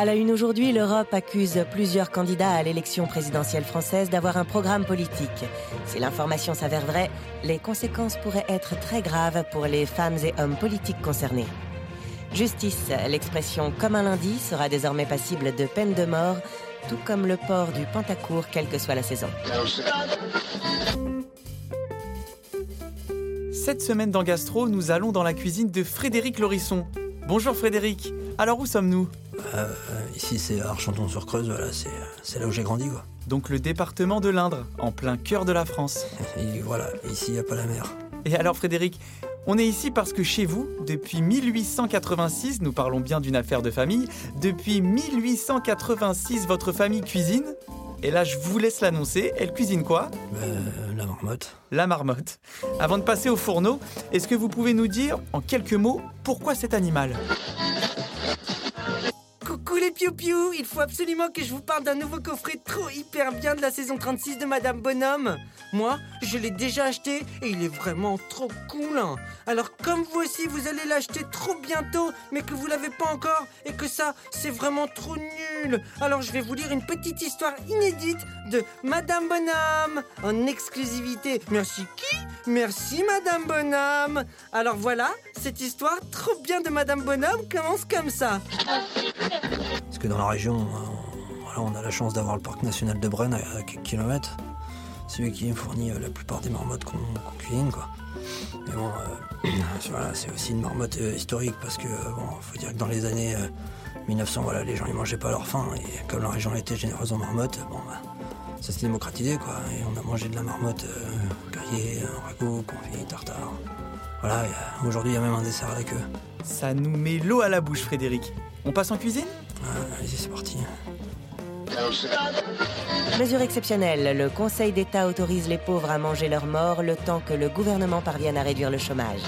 À la une aujourd'hui, l'Europe accuse plusieurs candidats à l'élection présidentielle française d'avoir un programme politique. Si l'information s'avère vraie, les conséquences pourraient être très graves pour les femmes et hommes politiques concernés. Justice, l'expression « comme un lundi » sera désormais passible de peine de mort, tout comme le port du pantacourt, quelle que soit la saison. Cette semaine dans Gastro, nous allons dans la cuisine de Frédéric Laurisson. Bonjour Frédéric, alors où sommes-nous ? Ici c'est Archanton-sur-Creuse, voilà, c'est là où j'ai grandi, quoi. Donc le département de l'Indre, en plein cœur de la France. Et voilà, ici il n'y a pas la mer. Et alors Frédéric, on est ici parce que chez vous, depuis 1886, nous parlons bien d'une affaire de famille, depuis 1886 votre famille cuisine. Et là je vous laisse l'annoncer, elle cuisine quoi ? La marmotte. La marmotte. Avant de passer au fourneau, est-ce que vous pouvez nous dire, en quelques mots, pourquoi cet animal ? Piou-piou, il faut absolument que je vous parle d'un nouveau coffret trop hyper bien de la saison 36 de Madame Bonhomme. Moi, je l'ai déjà acheté et il est vraiment trop cool. Alors comme vous aussi, vous allez l'acheter trop bientôt, mais que vous l'avez pas encore et que ça, c'est vraiment trop nul. Alors je vais vous lire une petite histoire inédite de Madame Bonhomme en exclusivité. Merci qui ? Merci Madame Bonhomme. Alors voilà, cette histoire trop bien de Madame Bonhomme commence comme ça. Parce que dans la région, on a la chance d'avoir le parc national de Brenne à quelques kilomètres. Celui qui fournit la plupart des marmottes qu'on cuisine, quoi. Mais bon, voilà, c'est aussi une marmotte historique parce que, faut dire que dans les années 1900, voilà, les gens ne mangeaient pas à leur faim. Et comme la région était généreuse en marmottes, ça s'est démocratisé, quoi. Et on a mangé de la marmotte grillée, ragoût, confit, tartare. Voilà, aujourd'hui, il y a même un dessert à la queue. Ça nous met l'eau à la bouche, Frédéric. On passe en cuisine ? Allez-y, c'est parti. Mesure exceptionnelle, le Conseil d'État autorise les pauvres à manger leurs morts le temps que le gouvernement parvienne à réduire le chômage.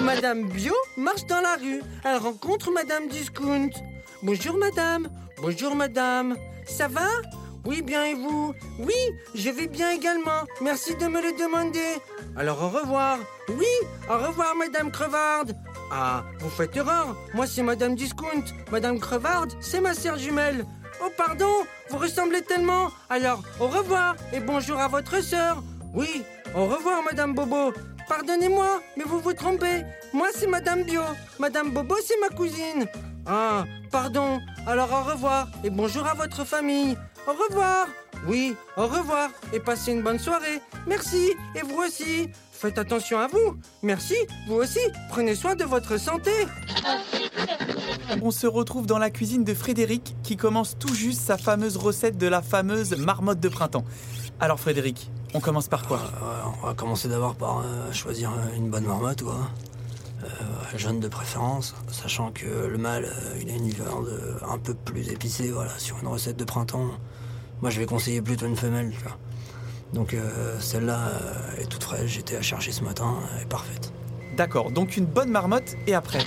Madame Bio marche dans la rue. Elle rencontre Madame Discount. Bonjour madame. Bonjour madame. Ça va ? Oui, bien et vous ? Oui, je vais bien également. Merci de me le demander. Alors au revoir. Oui, au revoir madame Crevarde. Ah, vous faites erreur. Moi, c'est Madame Discount. Madame Crevarde, c'est ma sœur jumelle. Oh, pardon, vous ressemblez tellement. Alors, au revoir et bonjour à votre sœur. Oui, au revoir, Madame Bobo. Pardonnez-moi, mais vous vous trompez. Moi, c'est Madame Bio. Madame Bobo, c'est ma cousine. Ah, pardon. Alors, au revoir et bonjour à votre famille. Au revoir. Oui, au revoir et passez une bonne soirée. Merci et vous aussi. Faites attention à vous. Merci, vous aussi. Prenez soin de votre santé. On se retrouve dans la cuisine de Frédéric qui commence tout juste sa fameuse recette de la fameuse marmotte de printemps. Alors Frédéric, on commence par quoi ? On va commencer d'abord par choisir une bonne marmotte, quoi. Jeune de préférence, sachant que le mâle, il a une viande un peu plus épicée, voilà, sur une recette de printemps. Moi, je vais conseiller plutôt une femelle, tu vois. Donc celle-là est toute fraîche, j'étais à chercher ce matin, elle est parfaite. D'accord, donc une bonne marmotte et après.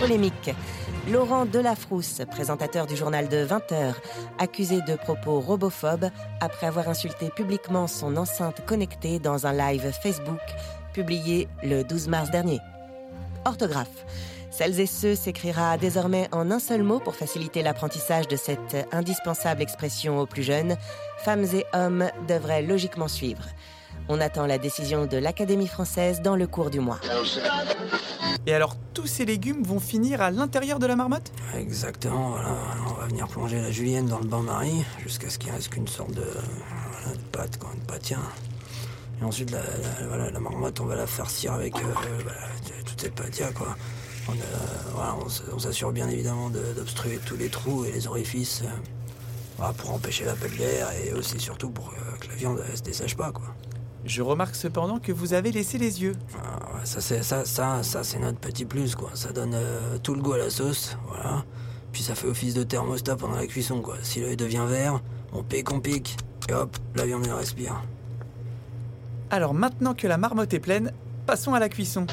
Polémique. Laurent Delafrousse, présentateur du journal de 20h, accusé de propos robophobes après avoir insulté publiquement son enceinte connectée dans un live Facebook publié le 12 mars dernier. Orthographe. Celles et ceux s'écrira désormais en un seul mot pour faciliter l'apprentissage de cette indispensable expression aux plus jeunes. Femmes et hommes devraient logiquement suivre. On attend la décision de l'Académie française dans le cours du mois. Et alors, tous ces légumes vont finir à l'intérieur de la marmotte ? Exactement, voilà. On va venir plonger la julienne dans le bain-marie jusqu'à ce qu'il reste qu'une sorte de pâte, quand une pâte, tiens. Et ensuite, la marmotte, on va la farcir avec toute cette pâtia, quoi. On s'assure bien évidemment d'obstruer tous les trous et les orifices pour empêcher l'appel d'air et aussi surtout pour que la viande ne se dessèche pas, quoi. Je remarque cependant que vous avez laissé les yeux. Ça, c'est notre petit plus, quoi. Ça donne tout le goût à la sauce, voilà. Puis ça fait office de thermostat pendant la cuisson, quoi. Si l'œil devient vert, on pique et hop, la viande elle respire. Alors maintenant que la marmotte est pleine, passons à la cuisson.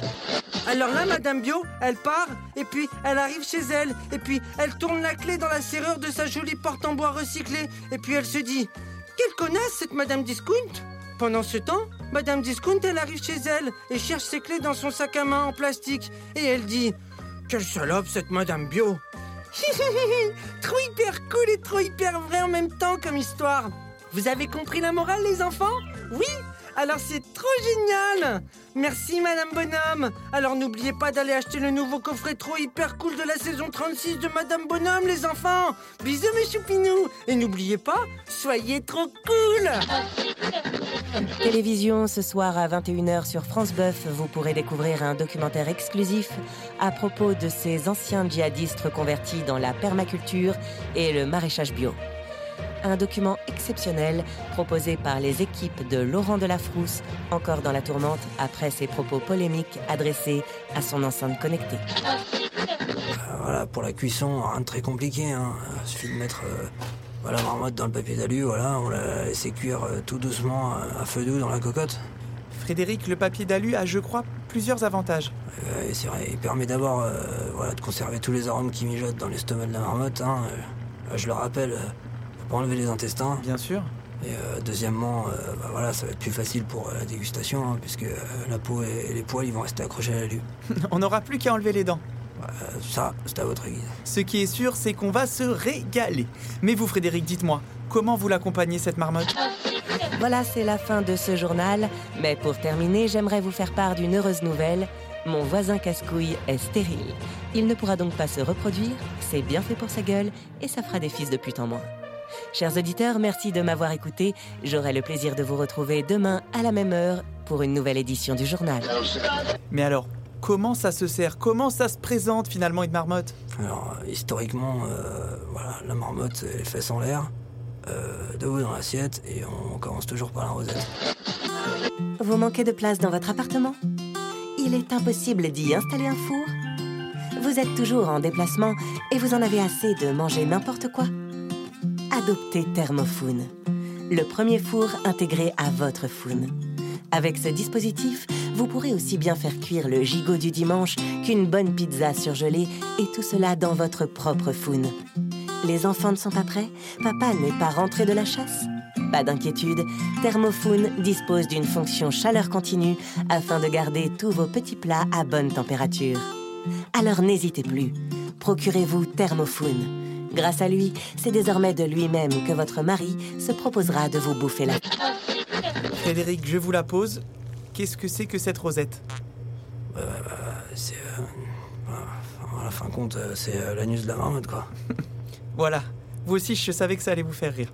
Alors là, Madame Bio, elle part, et puis elle arrive chez elle, et puis elle tourne la clé dans la serrure de sa jolie porte en bois recyclée, et puis elle se dit « Quelle connasse, cette Madame Discount !» Pendant ce temps, Madame Discount, elle arrive chez elle, et cherche ses clés dans son sac à main en plastique, et elle dit « Quelle salope, cette Madame Bio !» Trop hyper cool et trop hyper vrai en même temps comme histoire. Vous avez compris la morale, les enfants? Oui? Alors c'est trop génial! Merci Madame Bonhomme! Alors n'oubliez pas d'aller acheter le nouveau coffret trop hyper cool de la saison 36 de Madame Bonhomme, les enfants! Bisous mes choupinous! Et n'oubliez pas, soyez trop cool! Télévision, ce soir à 21h sur France Bœuf, vous pourrez découvrir un documentaire exclusif à propos de ces anciens djihadistes reconvertis dans la permaculture et le maraîchage bio. Un document exceptionnel proposé par les équipes de Laurent Delafrousse, encore dans la tourmente après ses propos polémiques adressés à son enceinte connectée. Voilà, pour la cuisson, rien de très compliqué. Il suffit de mettre la marmotte dans le papier d'alu, on la laisse cuire tout doucement à feu doux dans la cocotte. Frédéric, le papier d'alu a, je crois, plusieurs avantages. C'est vrai, il permet d'abord de conserver tous les arômes qui mijotent dans l'estomac de la marmotte. Je le rappelle... enlever les intestins. Bien sûr. Et deuxièmement, ça va être plus facile pour la dégustation, puisque la peau et les poils, ils vont rester accrochés à l'alu. On n'aura plus qu'à enlever les dents. Ça, c'est à votre guise. Ce qui est sûr, c'est qu'on va se régaler. Mais vous, Frédéric, dites-moi, comment vous l'accompagnez, cette marmotte? Voilà, c'est la fin de ce journal. Mais pour terminer, j'aimerais vous faire part d'une heureuse nouvelle. Mon voisin casse-couille est stérile. Il ne pourra donc pas se reproduire. C'est bien fait pour sa gueule et ça fera des fils de pute en moins. Chers auditeurs, merci de m'avoir écouté. J'aurai le plaisir de vous retrouver demain à la même heure pour une nouvelle édition du journal. Mais alors, comment ça se sert? Comment ça se présente finalement une marmotte? Alors, historiquement, la marmotte, elle est faite en l'air, debout dans l'assiette et on commence toujours par la rosette. Vous manquez de place dans votre appartement? Il est impossible d'y installer un four? Vous êtes toujours en déplacement et vous en avez assez de manger n'importe quoi? Adoptez Thermofoon, le premier four intégré à votre foon. Avec ce dispositif, vous pourrez aussi bien faire cuire le gigot du dimanche qu'une bonne pizza surgelée, et tout cela dans votre propre foon. Les enfants ne sont pas prêts? Papa n'est pas rentré de la chasse? Pas d'inquiétude, Thermofoon dispose d'une fonction chaleur continue afin de garder tous vos petits plats à bonne température. Alors n'hésitez plus, procurez-vous Thermofoon. Grâce à lui, c'est désormais de lui-même que votre mari se proposera de vous bouffer la... Frédéric, je vous la pose. Qu'est-ce que c'est que cette rosette? C'est... à la fin de compte, c'est l'anus de la marmotte, quoi. Voilà. Vous aussi, je savais que ça allait vous faire rire.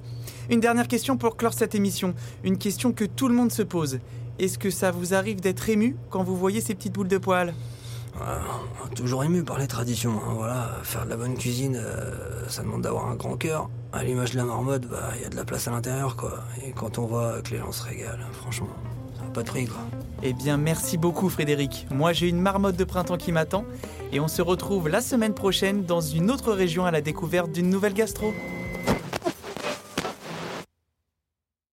Une dernière question pour clore cette émission. Une question que tout le monde se pose. Est-ce que ça vous arrive d'être ému quand vous voyez ces petites boules de poils? Toujours ému par les traditions, Faire de la bonne cuisine, ça demande d'avoir un grand cœur. À l'image de la marmotte, y a de la place à l'intérieur, quoi. Et quand on voit que les gens se régalent, franchement, ça n'a pas de prix, quoi. Eh bien, merci beaucoup, Frédéric. Moi, j'ai une marmotte de printemps qui m'attend. Et on se retrouve la semaine prochaine dans une autre région à la découverte d'une nouvelle gastro.